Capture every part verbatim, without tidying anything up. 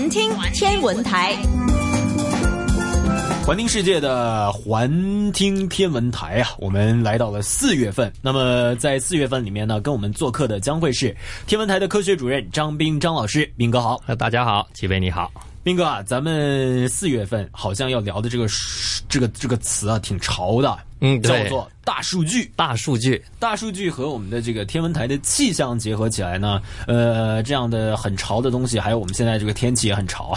环听天文台，环听世界的环听天文台啊，我们来到了四月份。那么在四月份里面呢，跟我们做客的将会是天文台的科学主任张斌张老师。斌哥好。大家好，齐飞你好。斌哥啊，咱们四月份好像要聊的这个这个这个词啊，挺潮的。嗯，叫做大数据，大数据，大数据和我们的这个天文台的气象结合起来呢，呃，这样的很潮的东西，还有我们现在这个天气也很潮，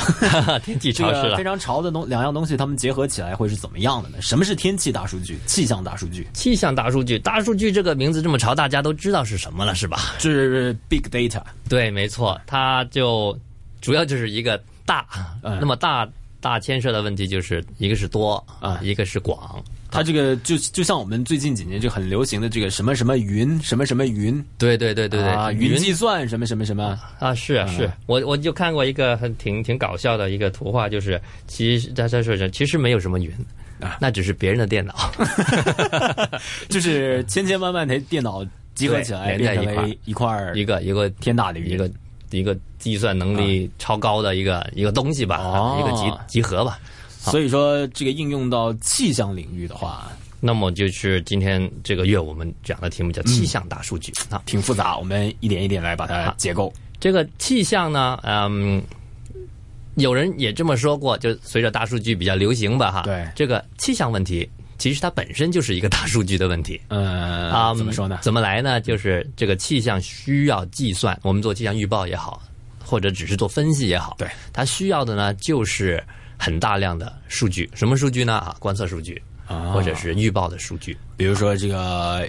天气潮湿了，非常潮的东两样东西，它们结合起来会是怎么样的呢？什么是天气大数据？气象大数据？气象大数据，大数据这个名字这么潮，大家都知道是什么了，是吧？是 big data。对，没错，它就主要就是一个大，嗯、那么大。大牵涉的问题就是一个是多啊，一个是广。它这个就就像我们最近几年就很流行的这个什么什么云，什么什么云。对对对对对啊，云计算什么什么什么啊，是啊是。我我就看过一个很挺挺搞笑的一个图画，就是其实大家说其实没有什么云。那只是别人的电脑就是千千万万台电脑集合起来连在一块一块一个一个天大的云，一个一个计算能力超高的一个、啊、一个东西吧，哦、一个集集合吧。所以说，这个应用到气象领域的话，那么就是今天这个月我们讲的题目叫气象大数据、嗯、啊，挺复杂，我们一点一点来把它结构。啊、这个气象呢，嗯，有人也这么说过，就随着大数据比较流行吧，哈，对，这个气象问题。其实它本身就是一个大数据的问题。嗯啊，怎么说呢？怎么来呢？就是这个气象需要计算，我们做气象预报也好，或者只是做分析也好，对，它需要的呢就是很大量的数据。什么数据呢？啊，观测数据，啊、或者是预报的数据，比如说这个。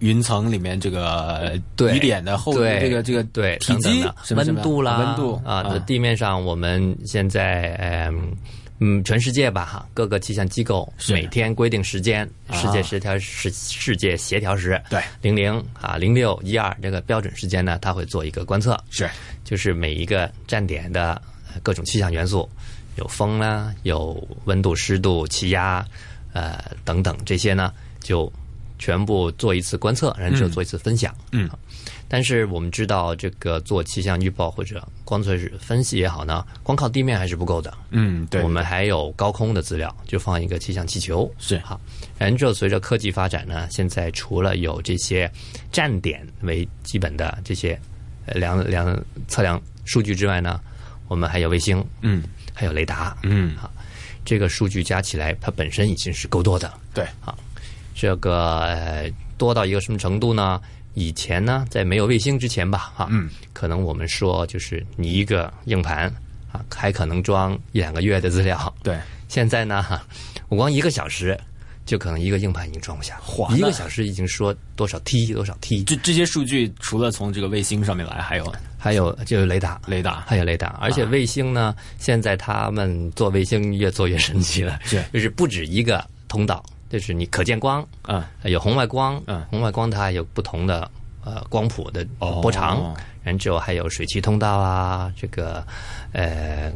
云层里面这个雨点的后面这个这个对体积、温度啦、温度啊，啊地面上我们现在嗯嗯，全世界吧哈，各个气象机构每天规定时间，世界协调时、啊、世界协调时对零零啊零六一二这个标准时间呢，它会做一个观测，是就是每一个站点的各种气象元素，有风啦，有温度、湿度、气压呃等等这些呢就。全部做一次观测，然后就做一次分享。嗯，嗯但是我们知道，这个做气象预报或者观测分析也好呢，光靠地面还是不够的。嗯，对，我们还有高空的资料，就放一个气象气球是好。然后随着科技发展呢，现在除了有这些站点为基本的这些量量测量数据之外呢，我们还有卫星，嗯，还有雷达，嗯，啊，这个数据加起来，它本身已经是够多的。对，啊。这个多到一个什么程度呢？以前呢，在没有卫星之前吧，哈、啊，嗯、可能我们说就是你一个硬盘啊，还可能装一两个月的资料。对，现在呢，我光一个小时就可能一个硬盘已经装不下，一个小时已经说多少 T 多少 T。这这些数据除了从这个卫星上面来，还有还有就是雷达，雷达还有雷达，而且卫星呢，啊、现在他们做卫星越做越神奇了，是就是不止一个通道。就是你可见光啊，有红外光，嗯、红外光它有不同的呃光谱的波长，哦、然后还有水汽通道啊，这个呃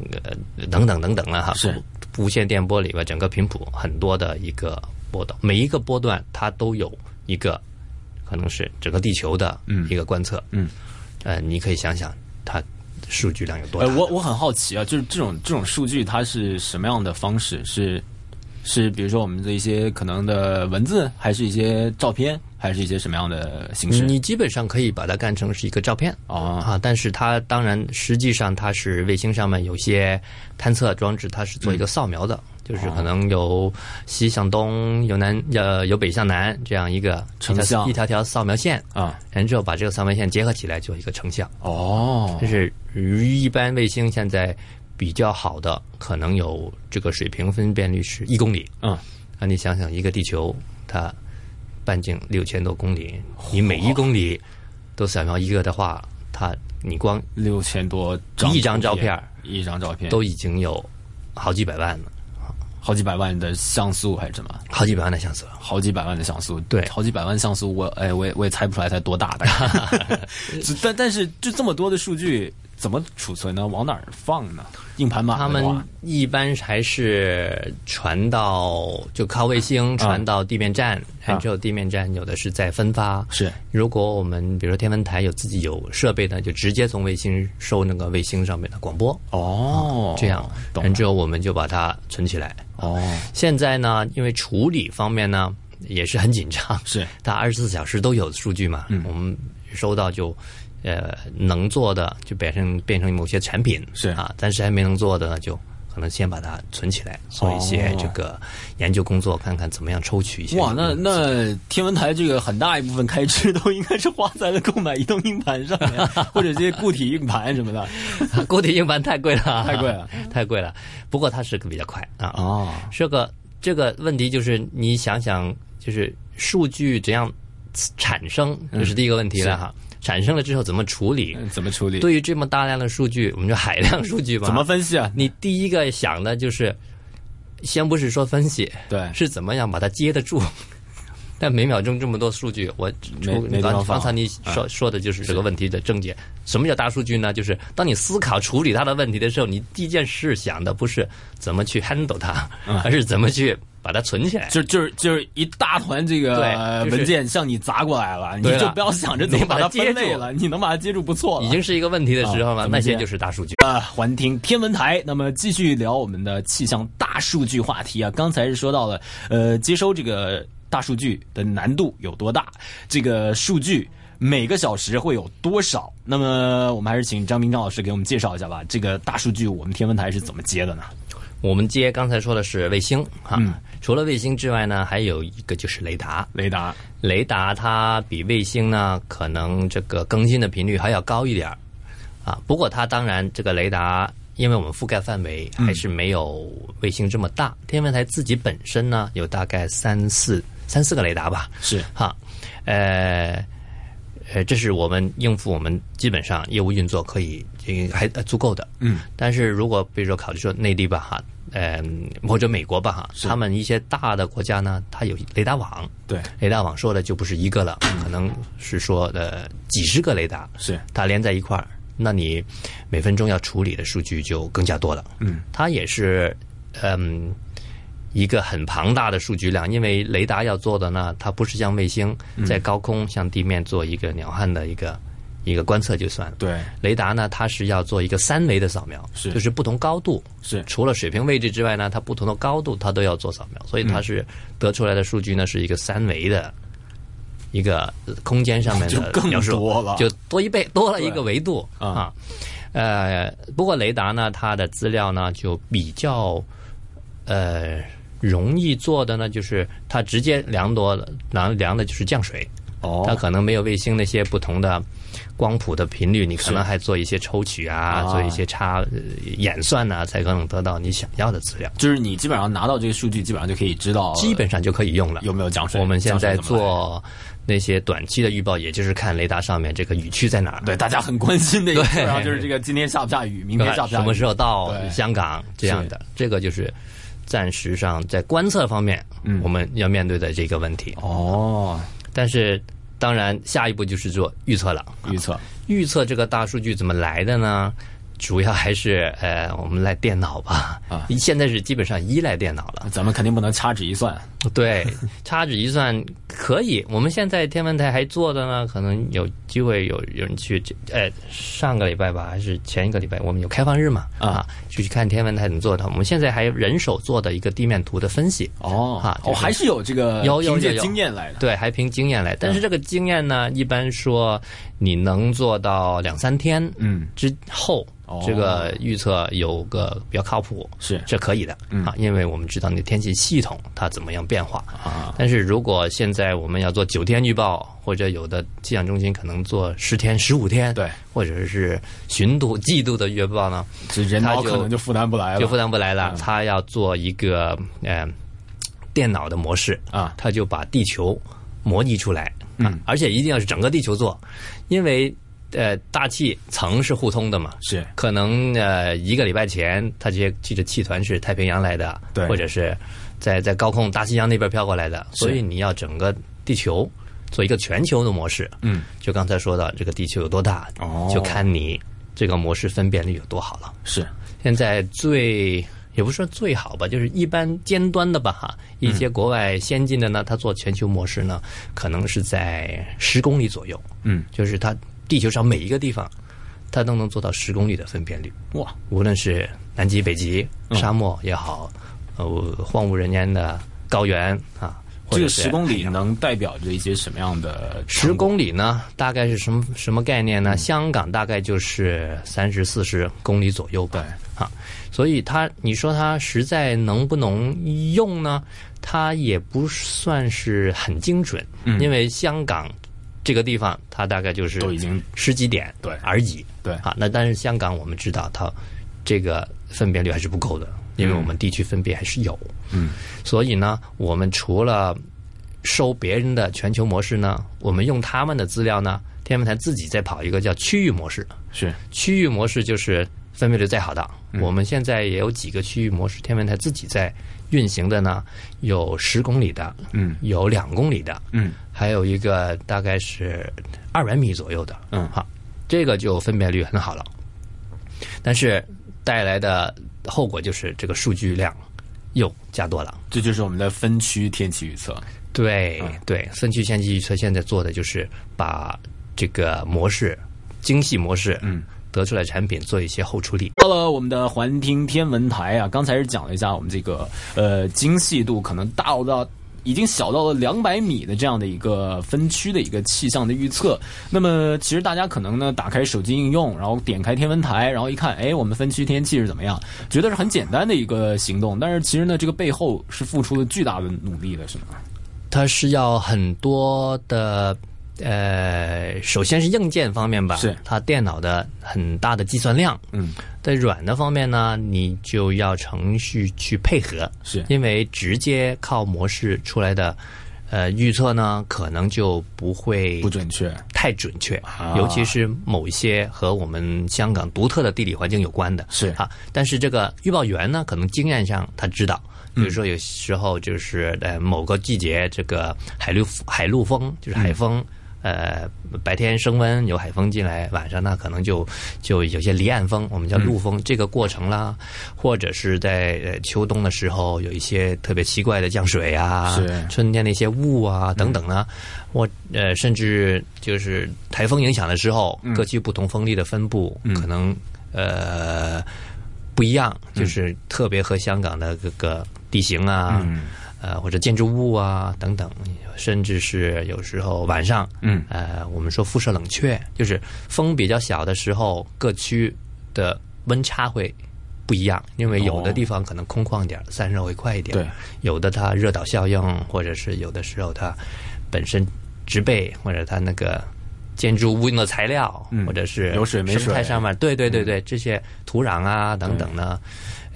等等等等了、啊、哈，是无线电波里边整个频谱很多的一个波段，每一个波段它都有一个可能是整个地球的一个观测，嗯，嗯呃，你可以想想它。数据量有多大？呃、我我很好奇啊，就是这种这种数据它是什么样的方式是？是比如说我们的一些可能的文字，还是一些照片，还是一些什么样的形式？你基本上可以把它干成是一个照片啊、哦、啊！但是它当然实际上它是卫星上面有些探测装置，它是做一个扫描的，嗯、就是可能由西向东，由南呃由北向南这样一个成像一条条扫描线啊，嗯、然后把这个扫描线结合起来做一个成像哦。就是一般卫星现在。比较好的可能有这个水平分辨率是一公里，嗯，啊，你想想一个地球它半径六千多公里，你每一公里都扫描一个的话，它你光六千多张一张照片，一张照片都已经有好几百万了，好几百万的像素还是什么？好几百万的像素，好几百万的像素，对，好几百万像素我，我哎，我也我也猜不出来它多大的，但但是就这么多的数据。怎么储存呢？往哪儿放呢？硬盘码他们一般还是传到就靠卫星传到地面站，还、啊、只有地面站有的是在分发。是、啊，如果我们比如说天文台有自己有设备呢，就直接从卫星收那个卫星上面的广播。哦，嗯、这样，然之后我们就把它存起来。哦，现在呢，因为处理方面呢也是很紧张，是它二十四小时都有数据嘛，嗯、我们收到就。呃，能做的就变成变成某些产品是啊，但是还没能做的呢，就可能先把它存起来，做一些这个研究工作，哦、看看怎么样抽取一些。哇，那那天文台这个很大一部分开支都应该是花在了购买移动硬盘上面，或者这些固体硬盘什么的。固体硬盘太贵了，太贵了，太贵了。不过它是比较快啊。哦，这个这个问题就是你想想，就是数据怎样产生，这、就是第一个问题了哈。嗯产生了之后怎么处理？嗯、怎么处理？对于这么大量的数据，我们就海量数据吧。怎么分析啊？你第一个想的就是，先不是说分析，对，是怎么样把它接得住？但每秒钟这么多数据，我刚刚才你说、啊、说的就是这个问题的症结。什么叫大数据呢？就是当你思考处理它的问题的时候，你第一件事想的不是怎么去 handle 它，嗯、而是怎么去。把它存起来，就就是就是一大团这个文件向你砸过来了，就是、你就不要想着怎么把它分类了，你能把它接住不错了，已经是一个问题的时候了，啊、那些就是大数据啊。环听天文台，那么继续聊我们的气象大数据话题啊。刚才是说到了，呃，接收这个大数据的难度有多大？这个数据每个小时会有多少？那么我们还是请张明张老师给我们介绍一下吧。这个大数据我们天文台是怎么接的呢？我们接刚才说的是卫星哈、嗯，除了卫星之外呢，还有一个就是雷达。雷达，雷达它比卫星呢，可能这个更新的频率还要高一点啊。不过它当然这个雷达，因为我们覆盖范围还是没有卫星这么大。嗯、天文台自己本身呢，有大概三四三四个雷达吧。是哈，呃。呃，这是我们应付我们基本上业务运作可以还足够的，嗯。但是如果比如说考虑说内地吧哈，呃，或者美国吧哈，他们一些大的国家呢，它有雷达网，对，雷达网说的就不是一个了，可能是说呃几十个雷达，是它连在一块儿，那你每分钟要处理的数据就更加多了，嗯。它也是嗯、呃、一个很庞大的数据量，因为雷达要做的呢，它不是像卫星在高空向地面做一个鸟瞰的一个一个观测就算了。对，雷达呢，它是要做一个三维的扫描，是就是不同高度，是除了水平位置之外呢，它不同的高度它都要做扫描，所以它是得出来的数据呢是一个三维的一个空间上面的，就更多了，就多一倍，多了一个维度啊。呃，不过雷达呢，它的资料呢就比较呃。容易做的呢，就是它直接量多量量的就是降水，哦，它可能没有卫星那些不同的光谱的频率，你可能还做一些抽取啊，做一些差、呃、演算啊，才可能得到你想要的资料。就是你基本上拿到这个数据，基本上就可以知道，基本上就可以用了。有没有降水？我们现在做那些短期的预报，也就是看雷达上面这个雨区在哪儿。对，大家很关心的一个，然后就是这个今天下不下雨，明天下不下雨，什么时候到香港这样的，这个就是。暂时上在观测方面、嗯、我们要面对的这个问题哦，但是当然下一步就是做预测了，预测、啊、预测这个大数据怎么来的呢，主要还是呃我们赖电脑吧啊，现在是基本上依赖电脑了，咱们肯定不能掐指一算，对，掐指一算可以，我们现在天文台还做的呢，可能有机会有人去呃上个礼拜吧还是前一个礼拜我们有开放日嘛啊，去去看天文台怎么做的，我们现在还人手做的一个地面图的分析哦啊、就是、哦，还是有这个凭借经验来的，对，还凭经验来，但是这个经验呢、嗯、一般说你能做到两三天嗯之后，这个预测有个比较靠谱，是这可以的、嗯、啊，因为我们知道你天气系统它怎么样变化啊。但是如果现在我们要做九天预报，或者有的气象中心可能做十天、十五天，对，或者是巡度、季度的预报呢，人脑可能就负担不来了，就负担不来了。嗯、它要做一个呃电脑的模式啊，它就把地球模拟出来，嗯、啊，而且一定要是整个地球做，因为。呃，大气层是互通的嘛？是，可能呃，一个礼拜前，它这些这个气团是太平洋来的，对，或者是在在高空大西洋那边飘过来的，所以你要整个地球做一个全球的模式。嗯，就刚才说到这个地球有多大，哦，就看你这个模式分辨率有多好了。是现在最也不是说最好吧，就是一般尖端的吧哈，一些国外先进的呢，它做全球模式呢，可能是在十公里左右。嗯，就是它地球上每一个地方，它都能做到十公里的分辨率。哇，无论是南极、北极、沙漠也好，呃，荒无人烟的高原啊。这个十公里能代表着一些什么样的？十公里呢，大概是什么什么概念呢？嗯、香港大概就是三十四十公里左右吧。啊，所以它你说它实在能不能用呢？它也不算是很精准，嗯、因为香港这个地方它大概就是都已经十几点对而已对啊。那但是香港我们知道它这个分辨率还是不够的。因为我们地区分别还是有，嗯，所以呢，我们除了收别人的全球模式呢，我们用他们的资料呢，天文台自己再跑一个叫区域模式。是区域模式就是分辨率最好的。嗯、我们现在也有几个区域模式，天文台自己在运行的呢，有十公里的，嗯，有两公里的，嗯，还有一个大概是二百米左右的，嗯，好，这个就分辨率很好了，但是带来的。后果就是这个数据量又加多了，这就是我们的分区天气预测。对对，分区天气预测现在做的就是把这个模式精细模式嗯得出来产品做一些后处理。到了我们的环听天文台啊，刚才是讲了一下我们这个呃精细度可能大到已经小到了两百米的这样的一个分区的一个气象的预测。那么其实大家可能呢打开手机应用，然后点开天文台，然后一看，哎，我们分区天气是怎么样？觉得是很简单的一个行动，但是其实呢，这个背后是付出了巨大的努力的，是吗？它是要很多的呃，首先是硬件方面吧，是它电脑的很大的计算量。嗯，在软的方面呢，你就要程序去配合，是因为直接靠模式出来的呃预测呢，可能就不会不准确太准确，尤其是某一些和我们香港独特的地理环境有关的，是啊。但是这个预报员呢，可能经验上他知道。比如说，有时候就是呃某个季节，这个海陆海陆风就是海风，呃白天升温有海风进来，晚上那可能就就有些离岸风，我们叫陆风这个过程啦，或者是在秋冬的时候有一些特别奇怪的降水啊，春天的一些雾啊等等啊，我呃甚至就是台风影响的时候，各区不同风力的分布可能呃不一样，就是特别和香港的这个。地形啊，嗯、呃或者建筑物啊等等，甚至是有时候晚上，嗯，呃我们说辐射冷却，就是风比较小的时候，各区的温差会不一样，因为有的地方可能空旷点，哦、散热会快一点，对，有的它热岛效应，或者是有的时候它本身植被或者它那个建筑物用的材料，嗯、或者是有水没水生态上面，对对对对，嗯、这些土壤啊等等呢。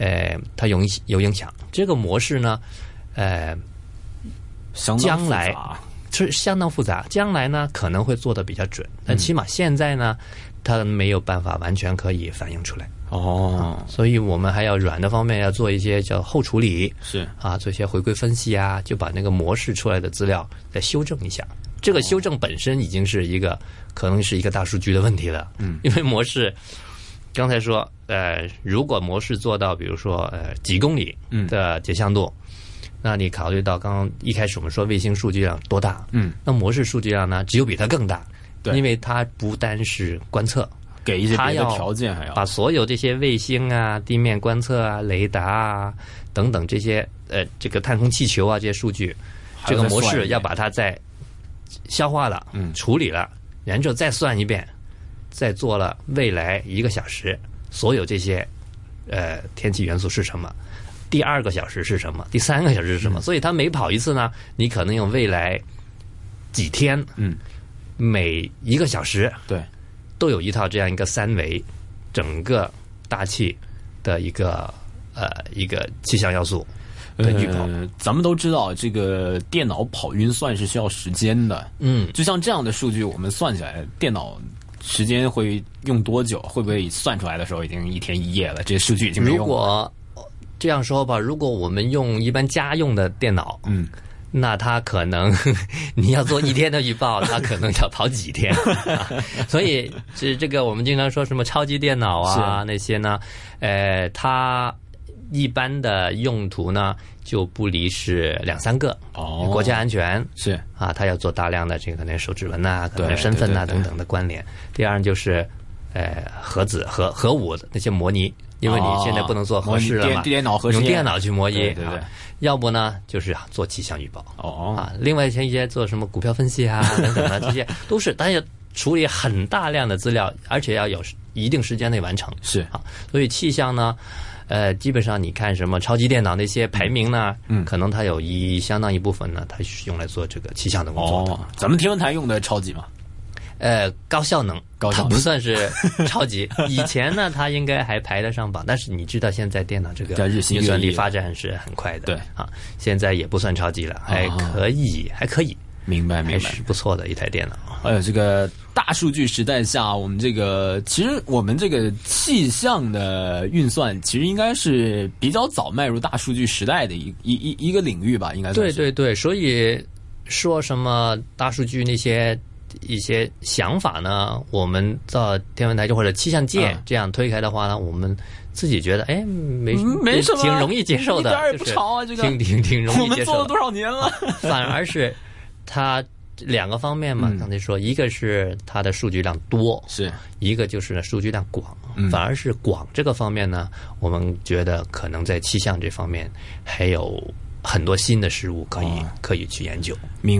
呃，它有有影响。这个模式呢，呃，将来是相当复杂。将来呢，可能会做得比较准，但起码现在呢，它没有办法完全可以反映出来。哦、嗯，所以我们还要软的方面要做一些叫后处理，是啊，做一些回归分析啊，就把那个模式出来的资料再修正一下。这个修正本身已经是一个、哦、可能是一个大数据的问题了。嗯，因为模式。刚才说，呃，如果模式做到，比如说，呃，几公里的解像度，嗯、那你考虑到刚刚一开始我们说卫星数据量多大，嗯，那模式数据量呢，只有比它更大，对，因为它不单是观测，给一些别的条件还要把所有这些卫星啊、地面观测啊、雷达啊等等这些，呃，这个太空气球啊这些数据，这个模式要把它再消化了、嗯、处理了，然后再算一遍。再做了未来一个小时所有这些呃天气元素是什么，第二个小时是什么，第三个小时是什么，嗯、所以它每跑一次呢，你可能用未来几天，嗯，每一个小时对都有一套这样一个三维整个大气的一个呃一个气象要素的预报。呃、咱们都知道这个电脑跑运算是需要时间的，嗯，就像这样的数据我们算起来电脑。时间会用多久？会不会算出来的时候已经一天一夜了？这些数据已经没用了。如果这样说吧，如果我们用一般家用的电脑，嗯，那他可能你要做一天的预报，他可能要跑几天。啊、所以这这个我们经常说什么超级电脑啊那些呢，呃，它一般的用途呢就不离是两三个哦，国家安全是啊，它要做大量的这个可能手指纹呐、啊、可能身份呐、啊、等等的关联。第二就是呃核子核核武那些模拟。因为你现在不能做核试了嘛，用电脑去模拟，对对对，要不呢就是做气象预报哦啊，另外像一些做什么股票分析啊等等的，这些都是大家处理很大量的资料，而且要有一定时间内完成是啊，所以气象呢，呃，基本上你看什么超级电脑那些排名呢，嗯，可能它有一相当一部分呢，它是用来做这个气象的工作的。哦，咱们天文台用的超级嘛。呃，高效能，高效能它不算是超级。以前呢，它应该还排得上榜，但是你知道，现在电脑这个运算力发展是很快的，对啊，现在也不算超级了，还可以，啊、还可以，明白明白，还是不错的一台电脑。哎呦，这个大数据时代下，我们这个其实我们这个气象的运算，其实应该是比较早迈入大数据时代的一一一一个领域吧，应该对对对，所以说什么大数据那些。一些想法呢，我们到天文台就或者气象界这样推开的话呢，嗯、我们自己觉得哎，没没什么，挺容易接受的，一点也不潮啊，这个挺挺挺容易接受的。我们做了多少年了？啊、反而是它两个方面嘛，刚才说，一个是它的数据量多，是一个就是数据量广，反而是广这个方面呢，我们觉得可能在气象这方面还有很多新的事物可以、哦、可以去研究。明